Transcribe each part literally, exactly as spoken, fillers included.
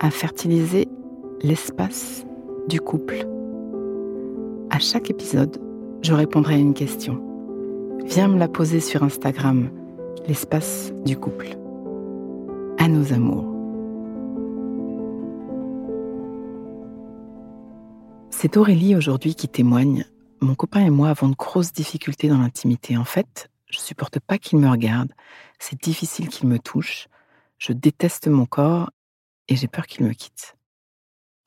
à fertiliser l'espace du couple. À chaque épisode, je répondrai à une question. Viens me la poser sur Instagram, l'espace du couple. À nos amours. C'est Aurélie aujourd'hui qui témoigne. Mon copain et moi avons de grosses difficultés dans l'intimité. En fait, je supporte pas qu'il me regarde. C'est difficile qu'il me touche. Je déteste mon corps et j'ai peur qu'il me quitte.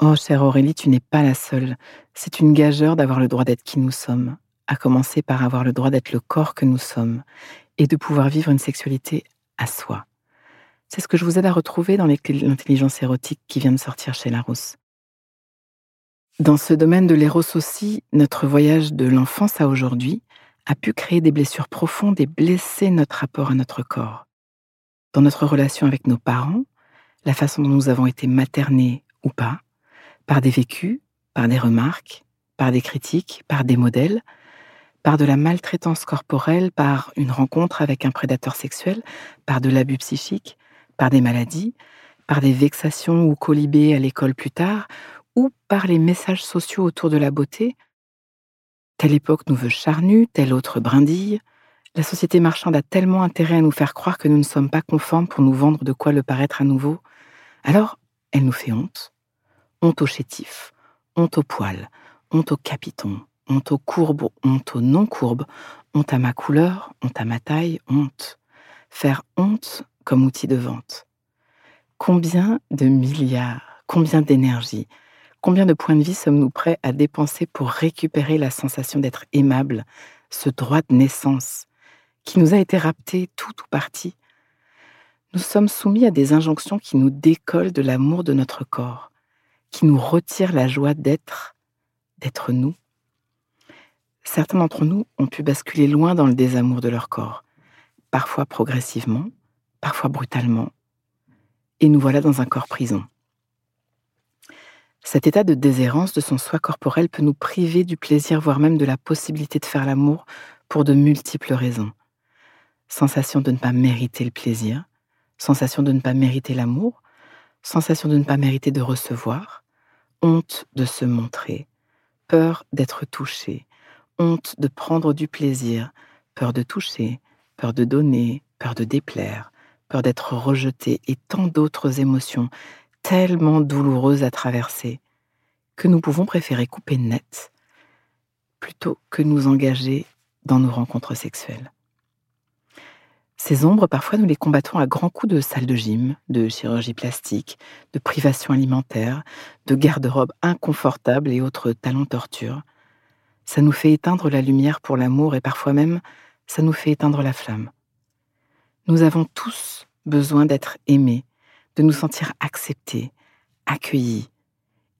Oh, chère Aurélie, tu n'es pas la seule. C'est une gageure d'avoir le droit d'être qui nous sommes, à commencer par avoir le droit d'être le corps que nous sommes et de pouvoir vivre une sexualité à soi. C'est ce que je vous aide à retrouver dans l'intelligence érotique qui vient de sortir chez Larousse. Dans ce domaine de l'éros aussi, notre voyage de l'enfance à aujourd'hui a pu créer des blessures profondes et blesser notre rapport à notre corps. Dans notre relation avec nos parents, la façon dont nous avons été maternés ou pas, par des vécus, par des remarques, par des critiques, par des modèles, par de la maltraitance corporelle, par une rencontre avec un prédateur sexuel, par de l'abus psychique, par des maladies, par des vexations ou colibés à l'école plus tard, ou par les messages sociaux autour de la beauté. Telle époque nous veut charnus, telle autre brindille. La société marchande a tellement intérêt à nous faire croire que nous ne sommes pas conformes pour nous vendre de quoi le paraître à nouveau. Alors, elle nous fait honte. Honte au chétif, honte au poil, honte au capiton, honte aux courbes, honte aux non-courbes, honte à ma couleur, honte à ma taille, honte. Faire honte comme outil de vente. Combien de milliards, combien d'énergie, combien de points de vie sommes-nous prêts à dépenser pour récupérer la sensation d'être aimable, ce droit de naissance, qui nous a été rapté tout ou partie? Nous sommes soumis à des injonctions qui nous décollent de l'amour de notre corps, qui nous retirent la joie d'être, d'être nous. Certains d'entre nous ont pu basculer loin dans le désamour de leur corps, parfois progressivement, parfois brutalement, et nous voilà dans un corps prison. Cet état de déshérence de son soi corporel peut nous priver du plaisir, voire même de la possibilité de faire l'amour pour de multiples raisons. Sensation de ne pas mériter le plaisir, sensation de ne pas mériter l'amour, sensation de ne pas mériter de recevoir, honte de se montrer, peur d'être touché, honte de prendre du plaisir, peur de toucher, peur de donner, peur de déplaire, peur d'être rejeté et tant d'autres émotions tellement douloureuse à traverser, que nous pouvons préférer couper net plutôt que nous engager dans nos rencontres sexuelles. Ces ombres, parfois, nous les combattons à grands coups de salle de gym, de chirurgie plastique, de privation alimentaire, de garde-robe inconfortable et autres talons torture. Ça nous fait éteindre la lumière pour l'amour et parfois même, ça nous fait éteindre la flamme. Nous avons tous besoin d'être aimés, de nous sentir acceptés, accueillis,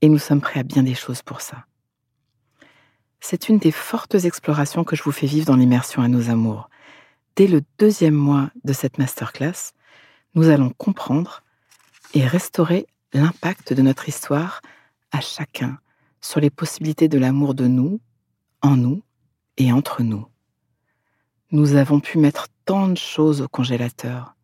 et nous sommes prêts à bien des choses pour ça. C'est une des fortes explorations que je vous fais vivre dans l'immersion à nos amours. Dès le deuxième mois de cette masterclass, nous allons comprendre et restaurer l'impact de notre histoire à chacun sur les possibilités de l'amour de nous, en nous et entre nous. Nous avons pu mettre tant de choses au congélateur.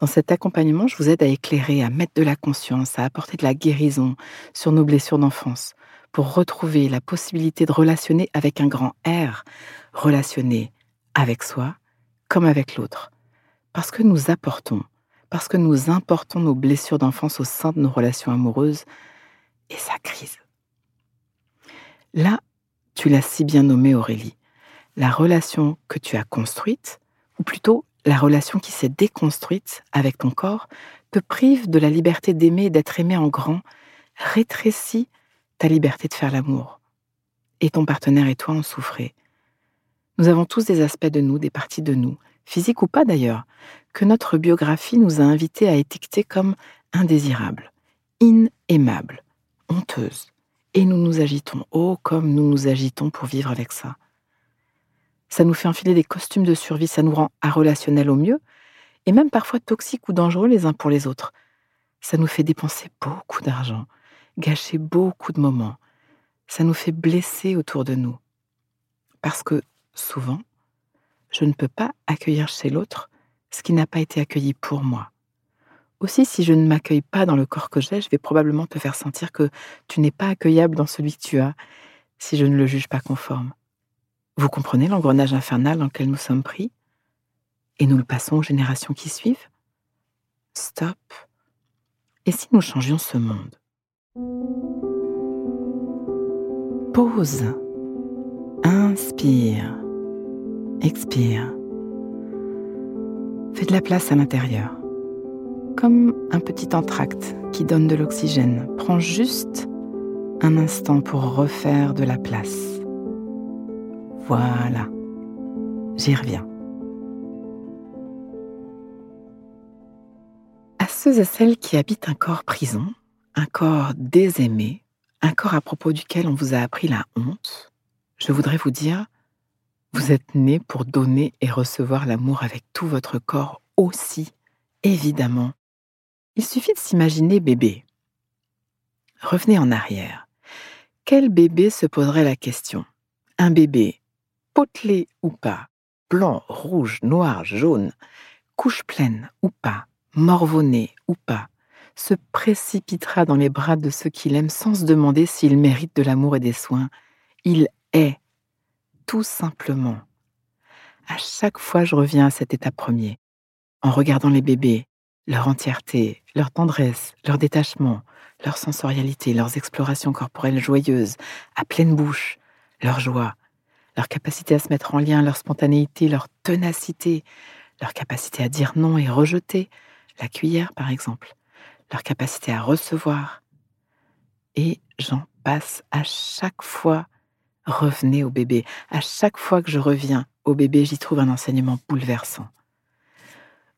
Dans cet accompagnement, je vous aide à éclairer, à mettre de la conscience, à apporter de la guérison sur nos blessures d'enfance, pour retrouver la possibilité de relationner avec un grand R, relationner avec soi comme avec l'autre. Parce que nous apportons, parce que nous importons nos blessures d'enfance au sein de nos relations amoureuses, et sa crise. Là, tu l'as si bien nommé, Aurélie, la relation que tu as construite, ou plutôt la relation qui s'est déconstruite avec ton corps, te prive de la liberté d'aimer et d'être aimé en grand, rétrécit ta liberté de faire l'amour. Et ton partenaire et toi en souffrez. Nous avons tous des aspects de nous, des parties de nous, physiques ou pas d'ailleurs, que notre biographie nous a invités à étiqueter comme indésirables, inaimables, honteuses. Et nous nous agitons, oh comme nous nous agitons pour vivre avec ça. Ça nous fait enfiler des costumes de survie, ça nous rend arrelationnels au mieux, et même parfois toxiques ou dangereux les uns pour les autres. Ça nous fait dépenser beaucoup d'argent, gâcher beaucoup de moments. Ça nous fait blesser autour de nous. Parce que, souvent, je ne peux pas accueillir chez l'autre ce qui n'a pas été accueilli pour moi. Aussi, si je ne m'accueille pas dans le corps que j'ai, je vais probablement te faire sentir que tu n'es pas accueillable dans celui que tu as, si je ne le juge pas conforme. Vous comprenez l'engrenage infernal dans lequel nous sommes pris ? Et nous le passons aux générations qui suivent ? Stop. Et si nous changions ce monde ? Pause. Inspire. Expire. Fais de la place à l'intérieur. Comme un petit entracte qui donne de l'oxygène. Prends juste un instant pour refaire de la place. Voilà. J'y reviens. À ceux et celles qui habitent un corps prison, un corps désaimé, un corps à propos duquel on vous a appris la honte, je voudrais vous dire, vous êtes nés pour donner et recevoir l'amour avec tout votre corps aussi, évidemment. Il suffit de s'imaginer bébé. Revenez en arrière. Quel bébé se poserait la question ? Un bébé, potelé ou pas, blanc, rouge, noir, jaune, couche pleine ou pas, morvonné ou pas, se précipitera dans les bras de ceux qu'il aime sans se demander s'il mérite de l'amour et des soins. Il est, tout simplement. À chaque fois, je reviens à cette étape première. En regardant les bébés, leur entièreté, leur tendresse, leur détachement, leur sensorialité, leurs explorations corporelles joyeuses, à pleine bouche, leur joie, leur capacité à se mettre en lien, leur spontanéité, leur ténacité, leur capacité à dire non et rejeter, la cuillère par exemple, leur capacité à recevoir. Et j'en passe à chaque fois. Revenez au bébé. À chaque fois que je reviens au bébé, j'y trouve un enseignement bouleversant.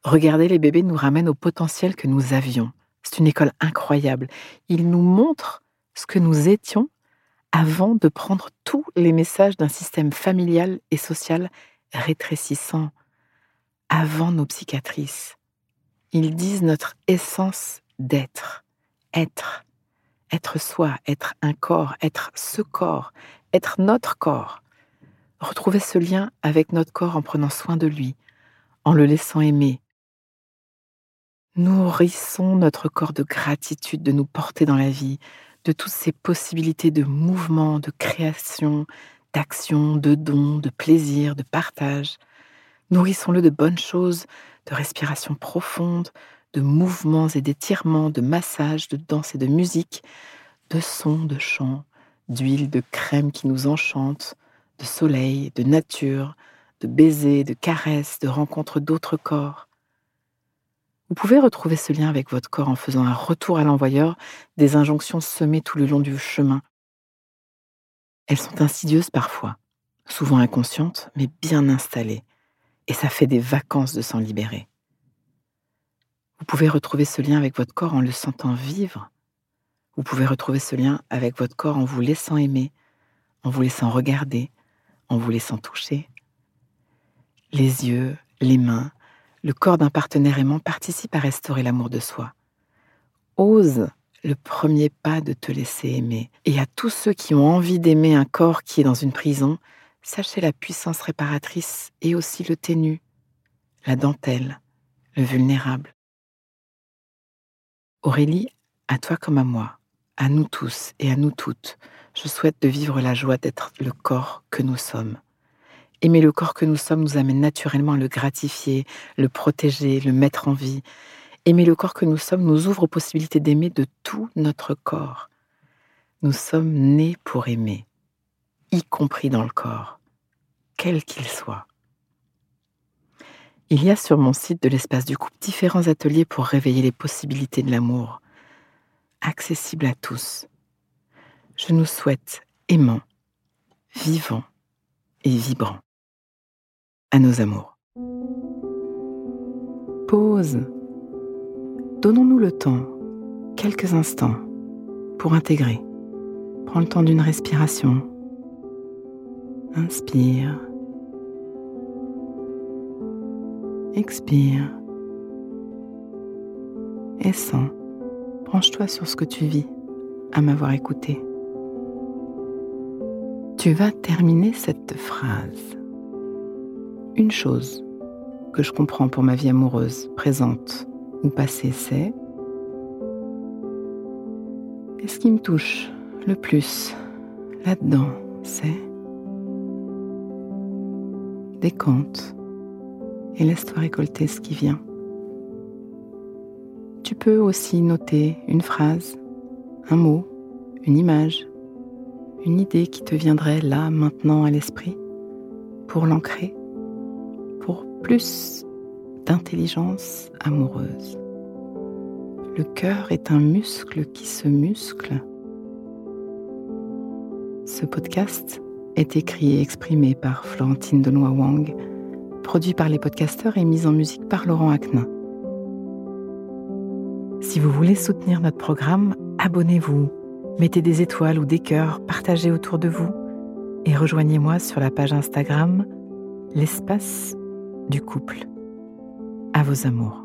Regardez, les bébés nous ramènent au potentiel que nous avions. C'est une école incroyable. Ils nous montrent ce que nous étions avant de prendre tous les messages d'un système familial et social rétrécissant, avant nos psychiatrices. Ils disent notre essence d'être, être, être soi, être un corps, être ce corps, être notre corps. Retrouver ce lien avec notre corps en prenant soin de lui, en le laissant aimer. Nourrissons notre corps de gratitude de nous porter dans la vie, de toutes ces possibilités de mouvement, de création, d'action, de don, de plaisir, de partage. Nourrissons-le de bonnes choses, de respiration profonde, de mouvements et d'étirements, de massages, de danse et de musique, de sons, de chants, d'huile, de crème qui nous enchante, de soleil, de nature, de baisers, de caresses, de rencontres d'autres corps. Vous pouvez retrouver ce lien avec votre corps en faisant un retour à l'envoyeur des injonctions semées tout le long du chemin. Elles sont insidieuses parfois, souvent inconscientes, mais bien installées. Et ça fait des vacances de s'en libérer. Vous pouvez retrouver ce lien avec votre corps en le sentant vivre. Vous pouvez retrouver ce lien avec votre corps en vous laissant aimer, en vous laissant regarder, en vous laissant toucher. Les yeux, les mains, le corps d'un partenaire aimant participent à restaurer l'amour de soi. Ose le premier pas de te laisser aimer. Et à tous ceux qui ont envie d'aimer un corps qui est dans une prison, sachez la puissance réparatrice et aussi le ténu, la dentelle, le vulnérable. Aurélie, à toi comme à moi, à nous tous et à nous toutes, je souhaite de vivre la joie d'être le corps que nous sommes. Aimer le corps que nous sommes nous amène naturellement à le gratifier, le protéger, le mettre en vie. Aimer le corps que nous sommes nous ouvre aux possibilités d'aimer de tout notre corps. Nous sommes nés pour aimer, y compris dans le corps, quel qu'il soit. Il y a sur mon site de l'espace du couple différents ateliers pour réveiller les possibilités de l'amour, accessibles à tous. Je nous souhaite aimants, vivants et vibrants. À nos amours. Pause. Donnons-nous le temps, quelques instants, pour intégrer. Prends le temps d'une respiration. Inspire. Expire. Et sens. Branche-toi sur ce que tu vis, à m'avoir écouté. Tu vas terminer cette phrase. Une chose que je comprends pour ma vie amoureuse, présente ou passée, c'est... Et ce qui me touche le plus là-dedans, c'est... Décompte et laisse-toi récolter ce qui vient. Tu peux aussi noter une phrase, un mot, une image, une idée qui te viendrait là, maintenant, à l'esprit, pour l'ancrer. Pour plus d'intelligence amoureuse. Le cœur est un muscle qui se muscle. Ce podcast est écrit et exprimé par Florentine de Lua Wang, produit par les podcasteurs et mis en musique par Laurent Aknin. Si vous voulez soutenir notre programme, abonnez-vous, mettez des étoiles ou des cœurs, partagez autour de vous et rejoignez-moi sur la page Instagram l'espace du couple, à vos amours.